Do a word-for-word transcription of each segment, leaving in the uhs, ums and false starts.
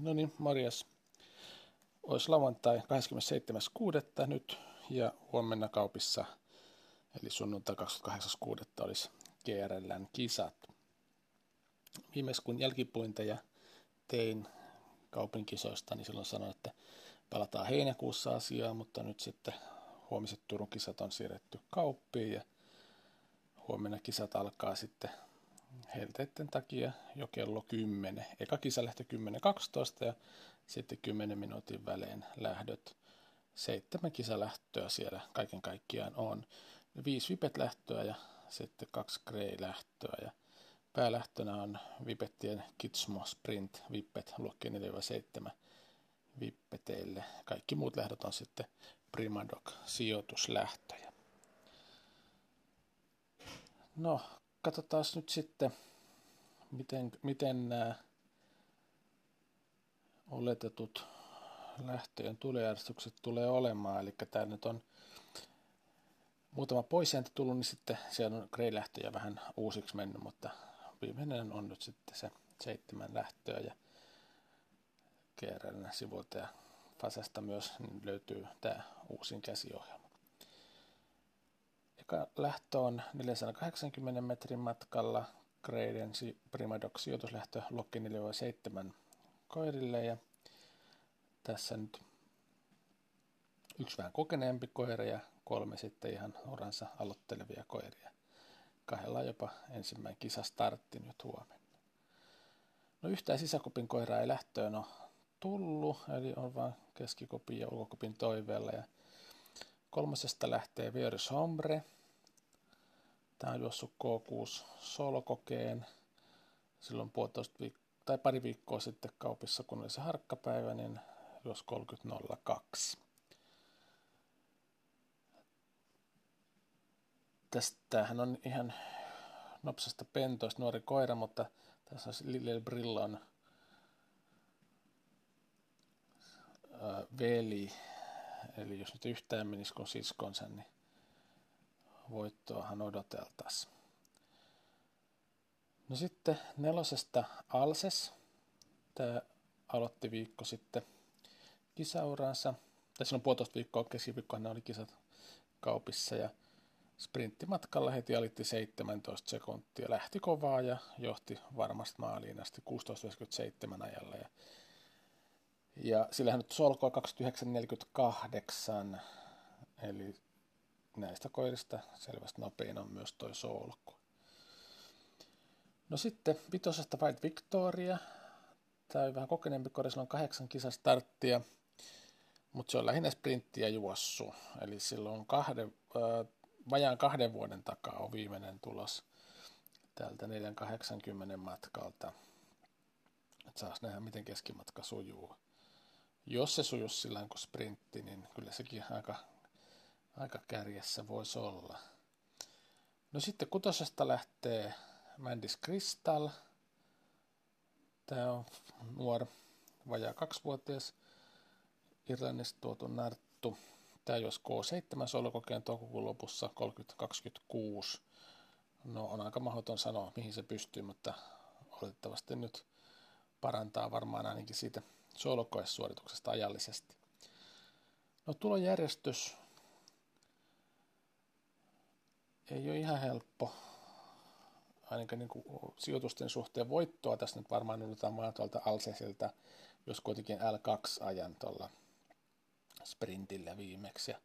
No niin, morjes. Olisi lauantai kahdeskymmenesseitsemäs kuudetta nyt ja huomenna kaupissa, eli sunnuntai kaksikymmentäkahdeksas kuudetta olisi G R L:n kisat. Viimeis kun jälkipuinteja tein kaupin kisoista, niin silloin sanoin, että palataan heinäkuussa asiaa, mutta nyt sitten huomiset Turun kisat on siirretty kauppiin ja huomenna kisat alkaa sitten helteiden takia jo kello kymmenen. Eka kisa lähtö kymmenen kaksitoista ja sitten kymmenen minuutin välein lähdöt. Seitsemän kisalähtöä siellä kaiken kaikkiaan on. Viisi vipet lähtöä ja sitten kaksi grey lähtöä. Ja päälähtönä on vipettien Kitsmo Sprint vippet luokkia neljä seitsemän vippeteille. Kaikki muut lähdöt on sitten Primadoc sijoituslähtöjä. No, katsotaan nyt sitten, miten, miten nämä oletetut lähtöjen tulojärjestykset tulee olemaan. Eli täällä nyt on muutama poisjäänti tullut, niin sitten siellä on grey-lähtöjä vähän uusiksi mennyt, mutta viimeinen on nyt sitten se seitsemän lähtöä ja G R L:n sivuilta ja Fasesta myös niin löytyy tämä uusin käsiohjelma. Eka lähtö on neljäsataakahdeksankymmentä metrin matkalla, Graden Primadoc sijoituslähtö lokki neljä seitsemän koirille ja tässä nyt yksi vähän kokeneempi koira ja kolme sitten ihan uransa aloittelevia koiria. Kahdella jopa ensimmäinen kisastartti nyt huomenna. No yhtään sisäkopin koiraa ei lähtöön ole tullut, eli on vain keskikopin ja ulkokopin toiveella ja kolmosesta lähtee Vier sombre. Tämä on juossut K kuusi solokokeen. Silloin puolitoista viik- tai pari viikkoa sitten kaupissa, kun oli se harkkapäivä, niin juosi kolmekymmentä nolla kaksi. Tästähän on ihan nopsasta pentoista nuori koira, mutta tässä on Lille Brillon veli. Eli jos nyt yhtään menisi kuin siskonsa, niin voittoahan odoteltaisiin. No sitten nelosesta Alces. Tämä aloitti viikko sitten kisauransa. Tai silloin puolitoista viikkoa, keskiviikkohan ne oli kisat kaupissa. Ja sprinttimatkalla heti alitti seitsemäntoista sekuntia. Lähti kovaa ja johti varmasti maaliin asti kuusitoista yhdeksänkymmentäseitsemän ajalla. Ja Ja sillähän nyt solkoi kaksikymmentäyhdeksän neljäkymmentäkahdeksan, eli näistä koirista selvästi nopein on myös toi solku. No sitten vitosesta Fight Victoria. Tämä on vähän kokeneempi koira, sillä on kahdeksan kisastarttia, mutta se on lähinnä sprinttiä juossu. Eli silloin kahden, äh, vajaan kahden vuoden takaa on viimeinen tulos täältä neljäsataakahdeksankymmentä matkalta. Et saas nähdä, miten keskimatka sujuu. Jos se sujuisi sillä kuin sprintti, niin kyllä sekin aika, aika kärjessä voisi olla. No sitten kutosesta lähtee Mind is Crystal. Tämä on nuori, vajaa kaksivuotias, Irlannista tuotu narttu. Tämä jos K seitsemän solukokeen toukokuun lopussa kolmekymmentä kaksikymmentäkuusi. No on aika mahdoton sanoa, mihin se pystyy, mutta oletettavasti nyt parantaa varmaan ainakin siitä suolukoessuorituksesta ajallisesti. No tulojärjestys ei ole ihan helppo, ainakaan niin kuin sijoitusten suhteen voittoa. Tässä nyt varmaan odotetaan vaan tuolta Alcesilta, jos kuitenkin L kaksi ajan tuolla sprintillä viimeksi. Ja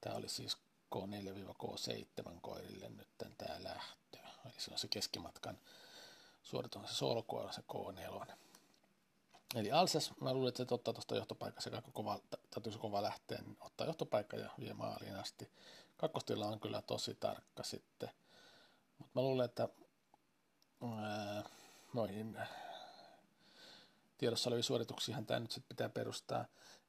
tämä oli siis K neljä K seitsemän koirille nyt tämä lähtö. Eli se on se keskimatkan suoritus, se solkoilla se K neljä. Eli Alces, mä luulen, että se ottaa tuosta johtopaikkaa sekä kova, täytyy kova lähteä, niin ottaa johtopaikka ja vie maaliin asti. Kakkostila on kyllä tosi tarkka sitten. Mutta mä luulen, että ää, noihin tiedossa oleviin suorituksiinhan tämä nyt sitten pitää perustaa.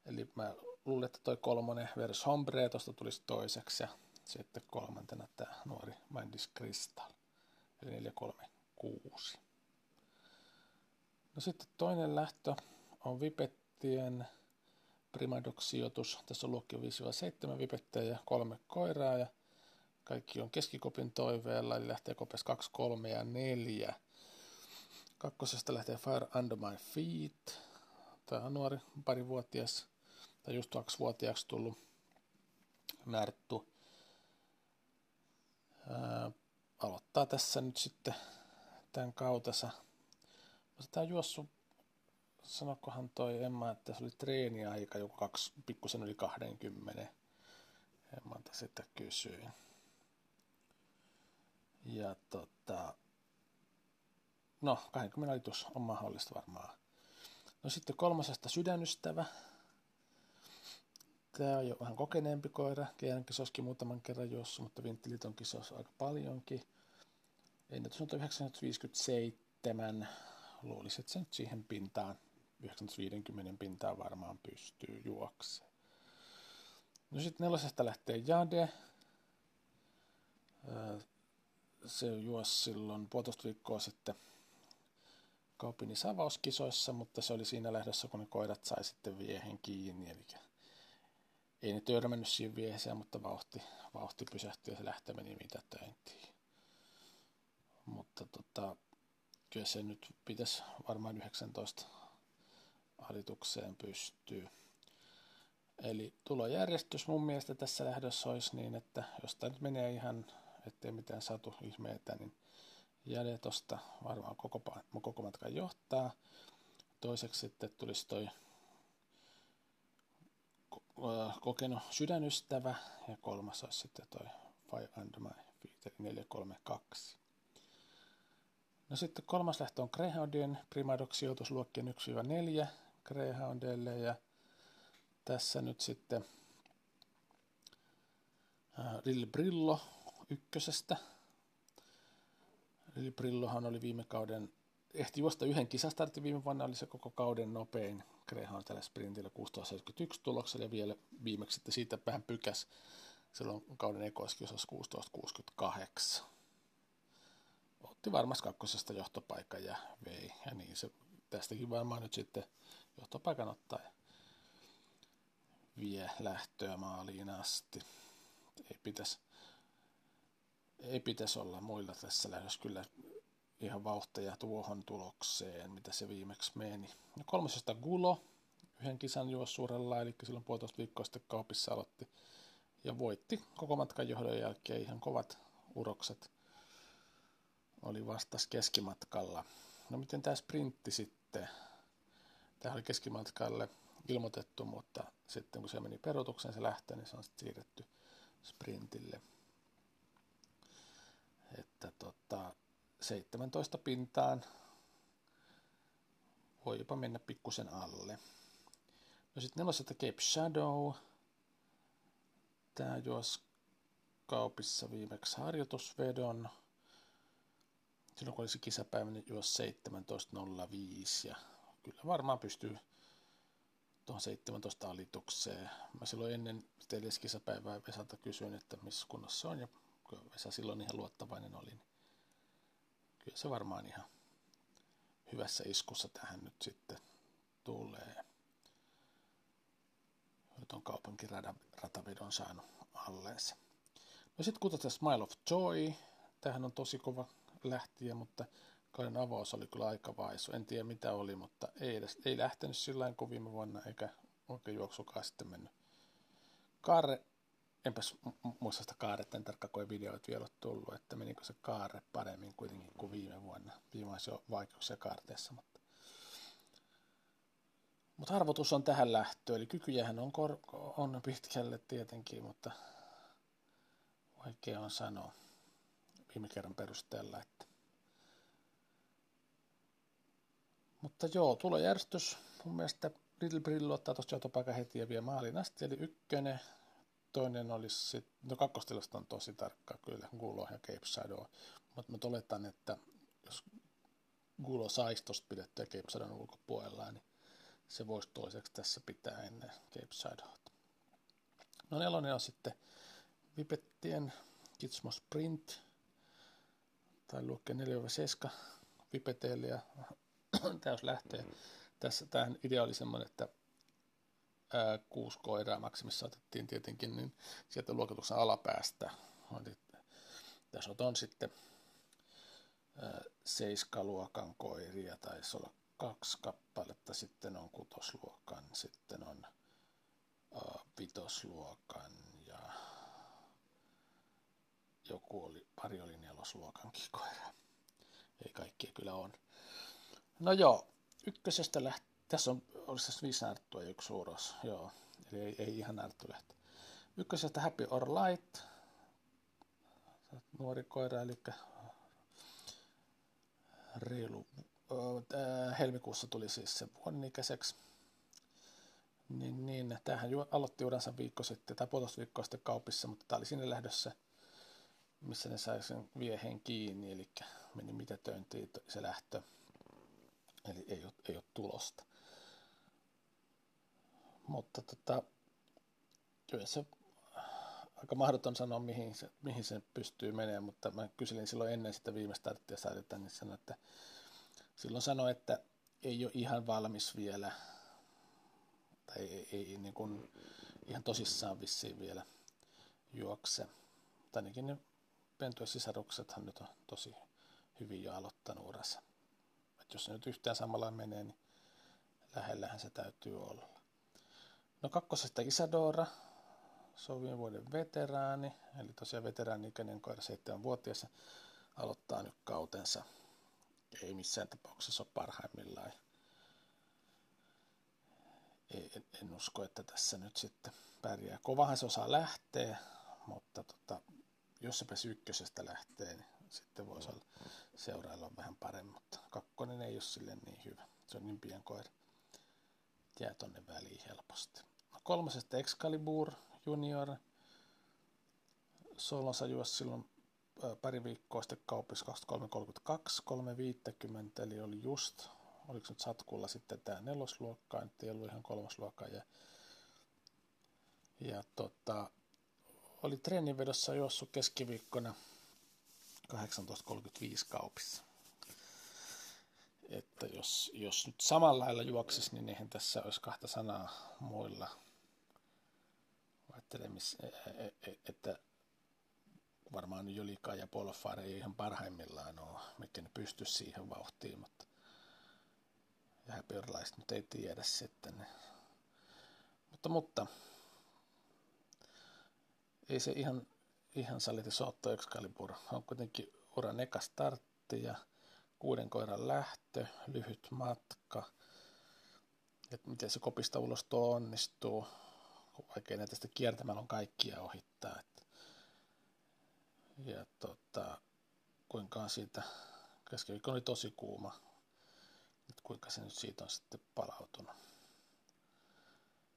Eli mä luulen, että toi kolmonen Vers Hombre tuosta tulisi toiseksi ja sitten kolmantena tämä nuori Mind is Crystal. Eli neljä kolme kuusi. No sitten toinen lähtö on vipettien Primadoc-sijoitus. Tässä on luokkia viisi seitsemän vipettejä ja kolme koiraa ja kaikki on keskikopin toiveella, eli lähtee kopes kaksi, kolme ja neljä. Kakkosesta lähtee Fire Under My Feet. Tämä on nuori, parivuotias tai just kaksivuotiaaksi tullut närttu. Ää, aloittaa tässä nyt sitten tämän kautensa. Sitä on juossut, sanokohan toi Emma, että se oli treeniaika joku kaksi, pikkusen yli kaksikymmentä. Emmalta sitä kysyin. Ja tota, no kaksikymmentä alitus on mahdollista varmaan. No sitten kolmosesta sydänystävä. Tää on jo vähän kokeneempi koira. Keijän kisoskin muutaman kerran juossut, mutta Vinttiliiton kisos aika paljonkin. Ennätys on yhdeksäntoista viisikymmentäseitsemän. Luulisin, että se nyt siihen pintaan, yhdeksäntoista viisikymmentä pintaan varmaan pystyy juokseen. No sitten nelosesta lähtee Jade. Se juosi silloin puolitoista viikkoa sitten kaupungin avauskisoissa, mutta se oli siinä lähdössä, kun ne koirat sai sitten viehen kiinni. Eli ei ne törmännyt siihen vieheseen, mutta vauhti, vauhti pysähtyi ja se lähtö meni mitätöintiin. Mutta tota, kyllä se nyt pitäisi varmaan yhdeksäntoista alitukseen pystyy. Eli tulojärjestys mun mielestä tässä lähdössä olisi niin, että jos tämä nyt menee ihan, ettei mitään satu ihmeitä, niin Jade tuosta varmaan koko, koko matkan johtaa. Toiseksi sitten tulisi toi kokenut sydänystävä ja kolmas olisi sitten toi Fire Under My Feet, eli neljä kolme kaksi. No sitten kolmas lähtö on Greyhoundien Primadoc sijoitusluokkien yksi neljä Greyhoundille ja tässä nyt sitten Lille Brillon ykkösestä. Lille Brillonhan oli viime kauden, ehti juosta yhden kisastartin viime vuonna, oli se koko kauden nopein Greyhound tällä sprintillä kuusitoista seitsemänkymmentäyksi tuloksella ja vielä viimeksi sitten siitä vähän pykäs silloin kauden ekoiskisassa kuusitoista kuusikymmentäkahdeksan. Otti varmasti kakkosesta johtopaikan ja vei ja niin se tästäkin varmaan nyt sitten johtopaikan ottaa ja vie lähtöä maaliin asti. Ei pitäisi ei pitäisi olla muilla tässä lähdössä kyllä ihan vauhteja tuohon tulokseen, mitä se viimeksi meni. No kolmosesta Gulo, yhden kisan juossuurella, eli silloin puolitoista viikkoa sitten kaupissa aloitti ja voitti koko matkan johdon jälkeen ihan kovat urokset. Oli vastas keskimatkalla. No miten tämä sprintti sitten? Tämä oli keskimatkalle ilmoitettu, mutta sitten kun se meni peruutukseen se lähtö, niin se on sitten siirretty sprintille. Että tota, seitsemäntoista pintaan voi jopa mennä pikkusen alle. No sitten nelosesta Cape Shadow. Tämä juosi kaupissa viimeksi harjoitusvedon. Silloin kun olisi kisapäivä, niin juosi seitsemäntoista nolla viisi ja kyllä varmaan pystyy tuohon seitsemäntoista alitukseen. Mä silloin ennen kisapäivää Vesalta kysyin, että missä kunnossa se on ja Vesa silloin ihan luottavainen oli. Niin kyllä se varmaan ihan hyvässä iskussa tähän nyt sitten tulee. Nyt on kaupunkiratavedon saanut alleensa. No sitten kuten Smile of Joy. Tämähän on tosi kova lähtiä, mutta kauden avaus oli kyllä aika vaisu. En tiedä mitä oli, mutta ei, edes, ei lähtenyt sillä kuin viime vuonna, eikä oikein juoksukaan sitten mennyt. Kaare, enpäs muista sitä kaaretta, en tarkkaan videoita vielä ole tullut, että menikö se kaare paremmin kuitenkin kuin viime vuonna. Viime vuonna on vaikeuksia kaarteessa, mutta Mut arvotus on tähän lähtöön, eli kykyjähän on, kor- on pitkälle tietenkin, mutta vaikea on sanoa. Viime kerran perusteella, että. Mutta joo, tulojärjestys. Mun mielestä Little Brillo ottaa tuosta johtopaikan heti ja vie maalin asti, eli ykkönen. Toinen olisi sitten, no kakkostilasta on tosi tarkka kyllä, Gulo ja Cape Shadow. Mutta mä oletan, että jos Gulo saisi tuosta pidettyä Cape Shadown ulkopuolella, niin se voisi toiseksi tässä pitää ennen Cape Shadowta. No nelonen on sitten Vipettien Kitsmo Sprint. Tai luokkeen neljä seitsemän vipeteille ja täyslähtöjä. Tässä tähän idea oli semmoinen, että ää, kuusi koiraa maksimissa otettiin tietenkin, niin sieltä luokituksen alapäästä on, tässä on sitten ää, seiskaluokan koiria, taisi olla kaksi kappaletta, sitten on kutosluokan, sitten on uh, vitosluokan ja joku oli, pari oli nelosluokankin koira. Ei kaikkia kyllä on. No joo, ykkösestä lähtee. Tässä on, olisi tässä viisi närttua ja yksi suuros. Joo, eli ei, ei ihan närttulehti. Ykkösestä Happy or Light. Nuori koira, eli reilu. Äh, helmikuussa tuli siis se vuonnikäiseksi. Niin, niin, tämähän ju- aloitti uransa viikko sitten, tai puolitoista viikkoa sitten kaupissa, mutta tämä oli sinne lähdössä, missä ne sai sen viehen kiinni, eli meni mitä töintiin se lähtö. Eli ei ole, ei ole tulosta. Mutta tota, kyllä se aika mahdoton sanoa, mihin se, mihin se pystyy menemään, mutta mä kyselin silloin ennen sitä viimeistä starttia saadetta, niin sanoin, että silloin sanoi, että ei ole ihan valmis vielä, tai ei, ei niin kuin ihan tosissaan vissiin vielä juokse. Tai ainakin ne pentujen sisaruksethan nyt on tosi hyvin jo aloittanut uransa. Et jos se nyt yhtään samalla menee, niin lähellähän se täytyy olla. No kakkosesta Isadora, se on viime vuoden veteraani, eli tosiaan veteraani-ikäinen koira seitsemänvuotias aloittaa nyt kautensa. Ei missään tapauksessa ole parhaimmillaan. Ei, en, en usko, että tässä nyt sitten pärjää. Kovahan se osaa lähteä, mutta tota, jos se pesi ykkösestä lähtee, niin sitten voisi olla seurailla vähän paremmin, mutta kakkonen ei ole silleen niin hyvä. Se on niin pian koira. Jää tonne väliin helposti. Kolmasesta Excalibur Junior. Solonsa juosi silloin pari viikkoa sitten kaupissa kaksikymmentäkolme kolmekymmentäkaksi, kolmesataaviisikymmentä, eli oli just, oliko nyt satkulla sitten tämä nelosluokka, nyt ei ollut ihan kolmosluokka. Ja, ja tota, oli treenivedossa juossut keskiviikkona kahdeksantoista kolmekymmentäviisi kaupissa. Että jos, jos nyt samalla lailla juoksisi, niin eihän tässä olisi kahta sanaa muilla. Ajattelen, että varmaan Jolika ja Ball of Fire ei ihan parhaimmillaan ole, mikä ne pystyisi siihen vauhtiin, mutta ja Happy or Light nyt ei tiedä sitten. Mutta, mutta ei se ihan, ihan saliti sootto Excalibur. On kuitenkin uran eka startti ja kuuden koiran lähtö, lyhyt matka. Et miten se kopista ulos tuo onnistuu, vaikea näitä sitä kiertämällä on kaikkia ohittaa. Et ja tota, kuinkaan siitä, keskiviikko oli tosi kuuma, että kuinka se nyt siitä on sitten palautunut.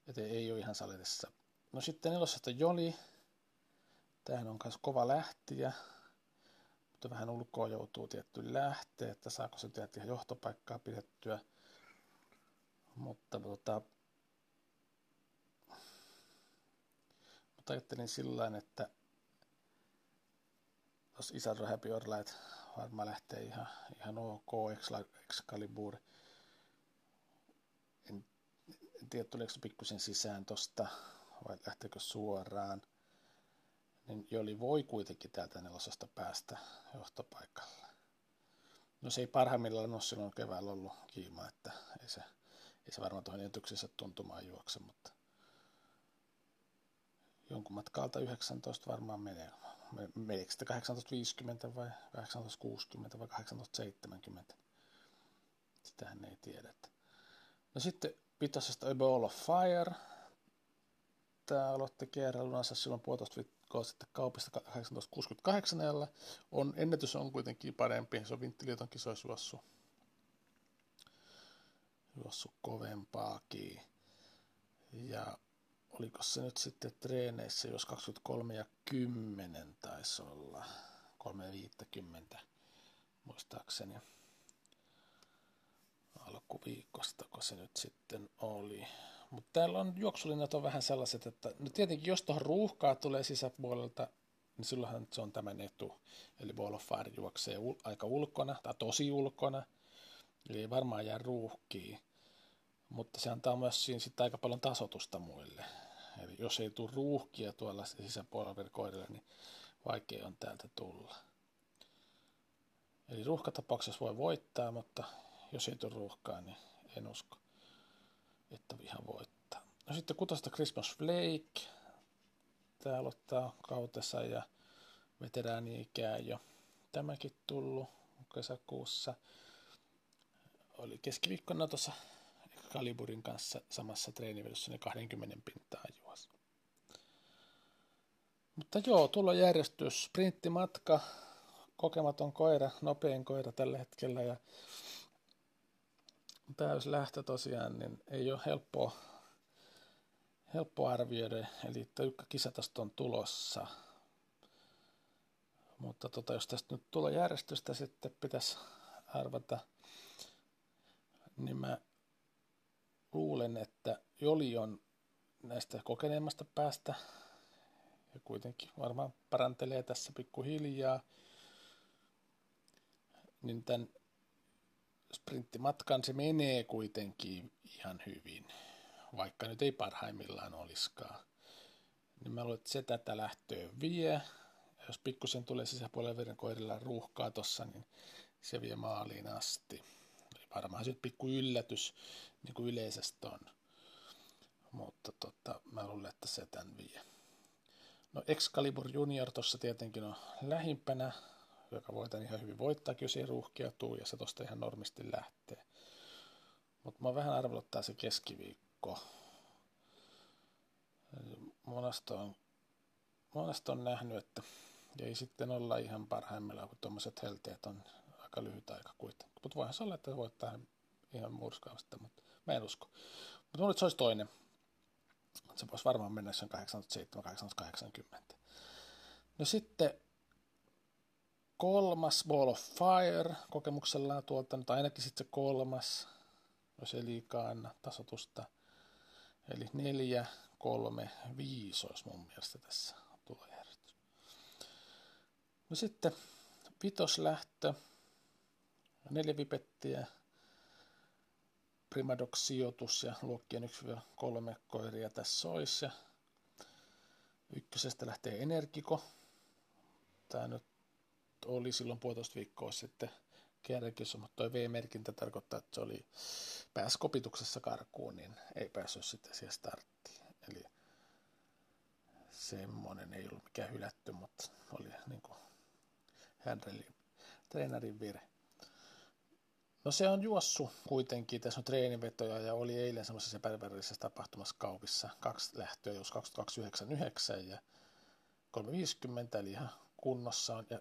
Et ei ole ihan salitessa. No sitten nelosesta Joli. Tämähän on myös kova lähtiä, mutta vähän ulkoa joutuu tietty lähteä, että saako se tietty johtopaikkaa pidettyä. Mutta tota, mutta ajattelin sillain, että jos Isadora Happy or Light varmaan lähtee ihan, ihan ok, Excalibur. En, en tiedä, tuleeko se pikkusen sisään tosta vai lähteekö suoraan. Niin Joli voi kuitenkin täältä nelosasta päästä johtopaikalle. No se ei parhaimmillaan ole silloin keväällä ollut kiima, että ei se, ei se varmaan tuohon jätyksensä tuntumaan juokse, mutta jonkun matkalta yhdeksäntoista varmaan menee. Meneekö sitä kahdeksantoista viisikymmentä vai kahdeksantoista kuusikymmentä vai kahdeksantoista seitsemänkymmentä? Sitähän ei tiedä. No sitten vitosesta A Ball of Fire. Tämä aloitti G R L:nsa silloin puolitoista viikkoa sitten kaupista kahdeksantoista kuusikymmentäkahdeksan ajalla. On, ennätys on kuitenkin parempi. Se on Vinttiliiton kisoissa juossut, juossut kovempaakin. Ja oliko se nyt sitten treeneissä, jos kaksikymmentäkolme ja kymmenen taisi olla, kolme viisikymmentä muistaakseni alkuviikosta, kun se nyt sitten oli. Mutta täällä on juoksulinnat on vähän sellaiset, että no tietenkin jos tuohon ruuhkaa tulee sisäpuolelta, niin silloinhan se on tämän etu. Eli Ball of Fire juoksee ul- aika ulkona tai tosi ulkona, eli ei varmaan jää ruuhkiin. Mutta se antaa myös siinä sitten aika paljon tasoitusta muille. Eli jos ei tule ruuhkia tuolla sisäpuolella koirilla, niin vaikea on täältä tulla. Eli ruuhkatapauksessa voi voittaa, mutta jos ei tule ruuhkaa, niin en usko, että ihan voittaa. No sitten kutosta Christmas Flake. Tää aloittaa kautensa ja veteraani ikää jo. Tämäkin tullut kesäkuussa. Oli keskiviikkona tuossa Excaliburin kanssa samassa treenivedossa, niin kaksikymmentä pintaa juosi. Mutta joo, tulla järjestys, sprinttimatka, kokematon koira, nopein koira tällä hetkellä ja täyslähtö tosiaan, niin ei ole helppoa, helppoa arvioida, eli että ykkökisa tästä on tulossa. Mutta tota, jos tästä nyt tulla järjestystä sitten pitäisi arvata, niin mä luulen, että Joli on näistä kokeneemmasta päästä ja kuitenkin varmaan parantelee tässä pikkuhiljaa, niin tämän sprinttimatkan se menee kuitenkin ihan hyvin, vaikka nyt ei parhaimmillaan olisikaan. Niin mä luulen, että se tätä lähtöä vie. Jos pikkusen tulee sisäpuolella veren koirilla ruuhkaa tossa, niin se vie maaliin asti. Varmaan se pikku yllätys, niin kuin yleisesti on. Mutta tota, mä luulen, että se tämän vie. No Excalibur Junior tuossa tietenkin on lähimpänä, joka voi tämän ihan hyvin voittaa, jos ei ruuhkiutuu, ja se tuosta ihan normisti lähtee. Mutta mä vähän arveluttaa se keskiviikko. Monasta on, monasta on nähnyt, että ei sitten olla ihan parhaimmillaan, kun tuommoiset helteet on aika lyhyt aika kuitenkin. Mutta voihan se olla, että voittaa ihan murskaavasti, mutta mä en usko. Mutta mulla se olisi toinen. Se voisi varmaan mennä sen kahdeksankymmentäseitsemän kahdeksankymmentä. No sitten kolmas Ball of Fire kokemuksellaan tuolta, nyt ainakin sitten se kolmas, jos ei liikaa anna tasotusta. Eli neljä, kolme, viisi olisi mun mielestä tässä tulojärjestys. No sitten vitoslähtö, neljä vipettiä, Primadoc-sijoitus ja luokkien yksi kolme koiria tässä olisi. Ja ykkösestä lähtee Energiko. Tämä nyt oli silloin puolitoista viikkoa sitten kärkissä, mutta tuo V-merkintä tarkoittaa, että se oli pääsi kopituksessa karkuun, niin ei päässyt sitten siihen starttiin. Eli semmoinen ei ollut mikään hylätty, mutta oli niin kuin Henrelin treenarin virhe. No se on juossut kuitenkin, tässä on treenivetoja ja oli eilen semmoisessa päivällisessä tapahtumassa kaupissa kaksi lähtöä, jos kaksikymmentäkaksi yhdeksänkymmentäyhdeksän ja kolme viisikymmentä, eli ihan kunnossa on, ja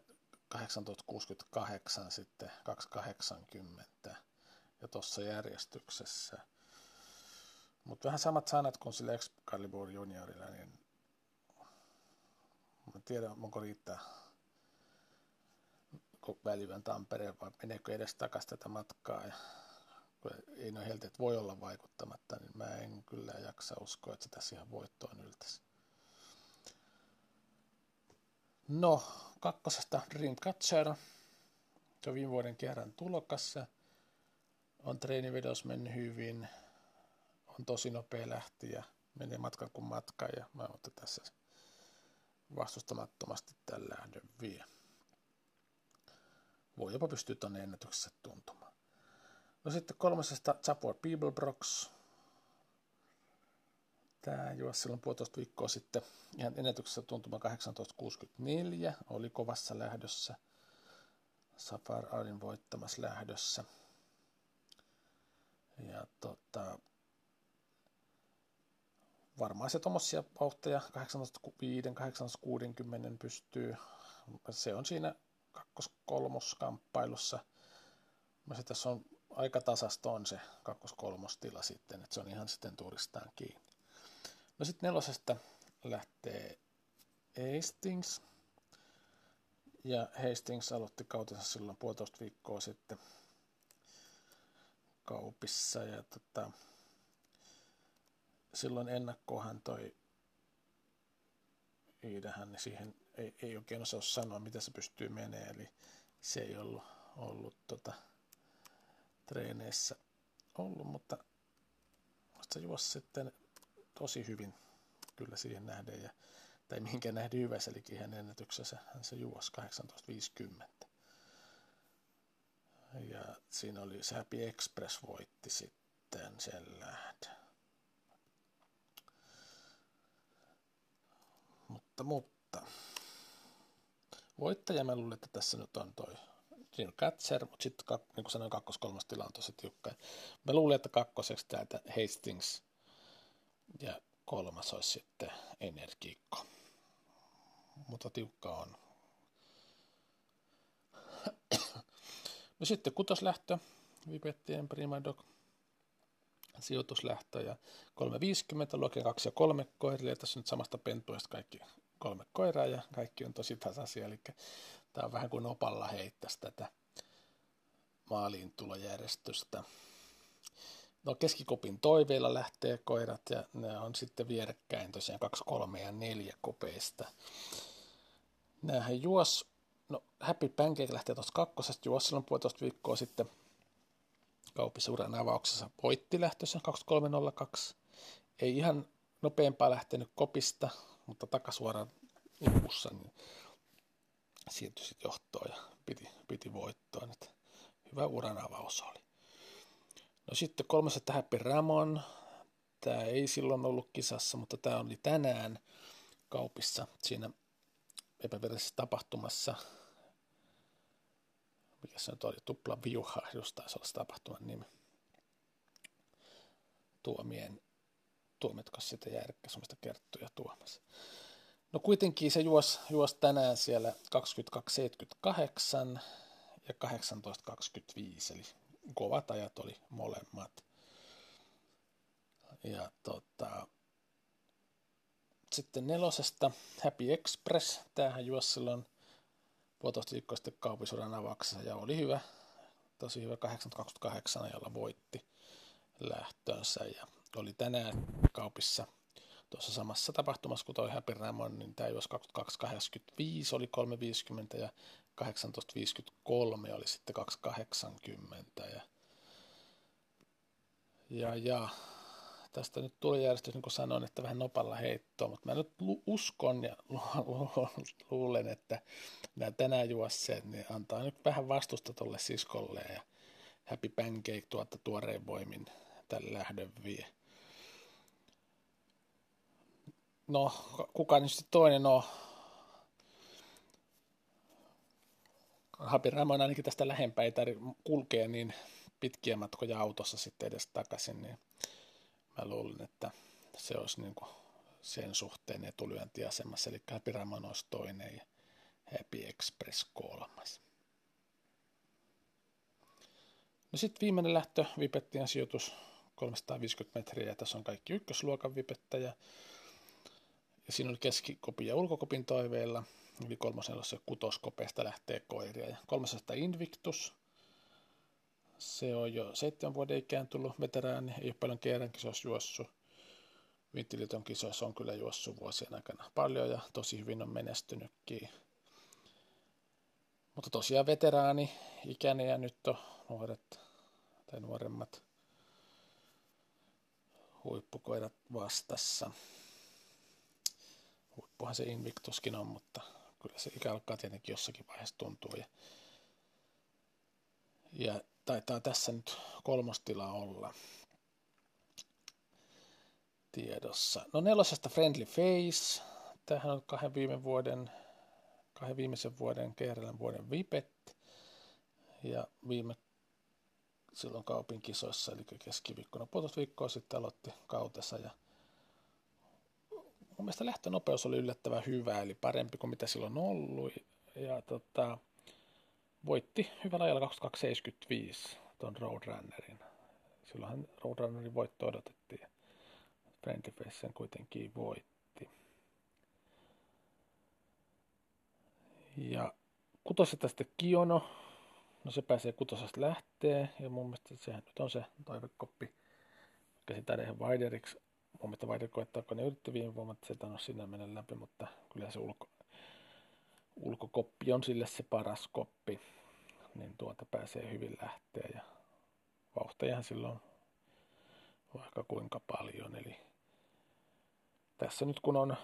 kahdeksantoista kuusikymmentäkahdeksan sitten kaksi kahdeksankymmentä ja tuossa järjestyksessä. Mutta vähän samat sanat kuin sillä Excalibur Juniorilla, niin en tiedä, onko riittää välyvän Tampereen, vai meneekö edes takaisin tätä matkaa, ja kun ei noin helteet voi olla vaikuttamatta, niin mä en kyllä jaksa uskoa, että se tässä ihan voittoon yltäisi. No, kakkosesta Dreamcatcher, se on viime vuoden kerran tulokassa, on treenivedossa mennyt hyvin, on tosi nopea lähti ja menee matkan kuin matka, ja mä oon tässä vastustamattomasti tämän lähdön vie. Voi jopa pystyä tuonne ennätyksessä tuntumaan. No sitten kolmasesta Chapua Peeble Brox. Tämä juosi silloin puolitoista viikkoa sitten ihan ennätyksessä tuntuma kahdeksantoista kuusikymmentäneljä. Oli kovassa lähdössä. Safar Alin voittamassa lähdössä. Ja tota, varmaan se tuommoisia vauhteja kahdeksantoista viisi kahdeksantoista kuusikymmentä pystyy. Se on siinä kakkoskolmoskamppailussa. Tässä on aika tasasta on se kakkoskolmostila sitten, että se on ihan sitten turistaan kiinni. No sitten nelosesta lähtee Hastings. Ja Hastings aloitti kautensa silloin puolitoista viikkoa sitten kaupissa. Ja tota, silloin ennakkohan toi Iidahan, niin siihen ei, ei oikein osaa sanoa, mitä se pystyy menemään, eli se ei ollut, ollut tota, treeneissä ollut, mutta se juosi sitten tosi hyvin kyllä siihen nähden, ja, tai mihinkään nähden hyvässä, eli ihan ennätyksessä hän se juosi kahdeksantoista viisikymmentä. ja siinä oli Happy Express voitti sitten sen lähdön. Mutta, mutta. Voittaja mä luulen, että tässä nyt on toi Dreamcatcher, mutta sitten niin kuin sanoin, kakkos-kolmas tila on tosi tiukka. Mä luulen, että kakkoseksi täältä Hastings ja kolmas olisi sitten Energiko. Mutta tiukka on. No sitten kutoslähtö, Vipettien Primadoc, sijoituslähtö ja kolme viisikymmentä, luokin kaksi ja kolme koiria. Tässä on nyt samasta pentuesta kaikki kolme koiraa ja kaikki on tosi tasaisia. Eli tämä on vähän kuin opalla heittäisi tätä maaliintulojärjestystä. No keskikopin toiveilla lähtee koirat ja nämä on sitten vierekkäin tosiaan kaksi, kolme ja neljä kopeista. Nämähän juos, no Happy Banking lähtee tuosta kakkosesta, juos silloin puolitoista viikkoa sitten kaupisuran avauksessa voitti lähtössä kaksi kolme nolla kaksi. Ei ihan nopeampaa lähtenyt kopista, mutta takasuoran impussa niin siirtyi sitten johtoon ja piti, piti voittoon. Että hyvä uran avaus oli. No sitten kolmasesta Happy Ramon. Tämä ei silloin ollut kisassa, mutta tämä oli tänään kaupissa siinä epävirallisessa tapahtumassa. Mikä se nyt oli? Tupla viuhahdus taisi olla se tapahtuman nimi. Tuomien, tuomitko sitä järkkä, semmoista kerttuja tuomassa. No kuitenkin se juosi juos tänään siellä kaksikymmentäkaksi pilkku seitsemänkymmentäkahdeksan ja kahdeksantoista pilkku kaksikymmentäviisi, eli kovat ajat oli molemmat. Ja tota, sitten nelosesta Happy Express. Tämähän juosi silloin puolitoista viikkoa sitten kaupisuran avauksessa ja oli hyvä, tosi hyvä kahdeksan kaksikymmentäkahdeksan ajalla voitti lähtöönsä ja oli tänään kaupissa tuossa samassa tapahtumassa kuin toi Happy Ramon, niin tämä juosi kaksikymmentäkaksi pilkku kahdeksankymmentäviisi oli kolme pilkku viisikymmentä ja kahdeksantoista pilkku viisikymmentäkolme oli sitten kaksi pilkku kahdeksankymmentä ja, ja, ja tästä nyt tuli järjestys, niin kuin sanoin, että vähän nopalla heittoa, mutta mä nyt uskon ja luulen, että nämä tänään juosseet, niin antaa nyt vähän vastusta tuolle siskolle ja Happy Pancake tuolta tuoreen voimin tällä lähdön vie. No, kuka nyt sitten toinen on? Happy Ramon ainakin tästä lähempää ei tarvitse kulkea niin pitkiä matkoja autossa sitten edes takaisin, niin mä luulin, että se olisi niin kuin sen suhteen etulyöntiasemassa, eli Happy Ramon olisi toinen ja Happy Express kolmas. No sitten viimeinen lähtö, Vipettien sijoitus kolmesataaviisikymmentä metriä, ja tässä on kaikki ykkösluokan vipettäjä. Ja siinä oli keskikopin ja ulkokopin toiveilla, eli kolmosnelossa ja kutoskopeista lähtee koiria. Ja kolmasesta Invictus. Se on jo seitsemän vuoden ikään tullut veteraani, ei ole paljon kerran kisoissa juossut. Vintiliiton kisoissa on kyllä juossut vuosien aikana paljon ja tosi hyvin on menestynytkin. Mutta tosiaan veteraani, ikäinen ja nyt on nuoret tai nuoremmat huippukoirat vastassa. Huippuhan se Invictuskin on, mutta kyllä se ikä alkaa tietenkin jossakin vaiheessa tuntua. Ja, ja taitaa tässä nyt kolmostila olla tiedossa. No nelosesta Friendly Face. Tämähän on kahden, viime vuoden, kahden viimeisen vuoden G R L:n vuoden vipet. Ja viime silloin kaupin kisoissa, eli keskiviikkona puolitoista viikkoa sitten aloitti kautensa. Ja mun mielestä lähtönopeus oli yllättävän hyvä, eli parempi kuin mitä silloin on ollut. Ja tota, voitti hyvällä ajalla kaksikymmentäkaksi pilkku seitsemänkymmentäviisi tuon Roadrunnerin. Silloinhan Roadrunnerin voitto odotettiin. Friendly Face sen kuitenkin voitti. Ja kutosesta sitten Kiono. No se pääsee kutosesta lähtee. Ja mun mielestä sehän nyt on se toivekoppi. Käsitään ihan Wideriksi. Mun mielestä Wider koettaa, kun ne yritti viime vuonna, että se ei tainnut sinä mennä läpi, mutta kyllä se ulko. ulkokoppi on sille se paras koppi, niin tuolta pääsee hyvin lähteä ja vauhtajahan silloin vaikka kuinka paljon, eli tässä nyt kun on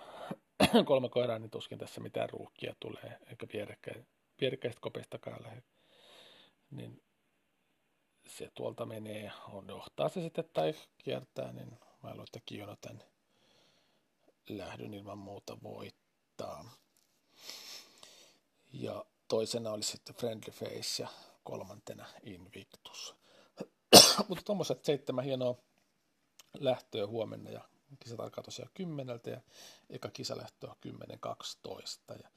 kolme koiraa, niin tuskin tässä mitään ruuhkia tulee, eikä vierekkäistä kopeistakaan lähde, niin se tuolta menee, on johtaa se sitten tai kiertää, niin mä luulen, että Kiono tän lähdön ilman muuta voittaa. Ja toisena oli sitten Friendly Face ja kolmantena Invictus. Mutta tuommoiset seitsemän hienoa lähtöä huomenna ja kisat alkaa tosiaan kymmeneltä ja eka kisa lähtö on kymmenen kaksitoista ja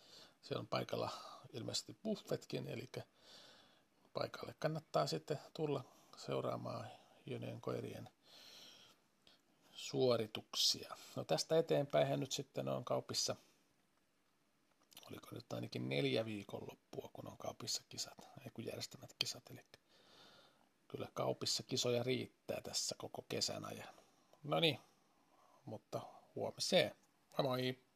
siellä on paikalla ilmeisesti buffetkin, eli paikalle kannattaa sitten tulla seuraamaan hienojen koirien suorituksia. No tästä eteenpäin nyt sitten on kaupissa, oliko nyt ainakin neljä viikonloppua, kun on kaupissa kisat, ei kun järjestämät kisat, eli kyllä kaupissa kisoja riittää tässä koko kesän ajan. No niin, mutta huomiseen. Moi moi!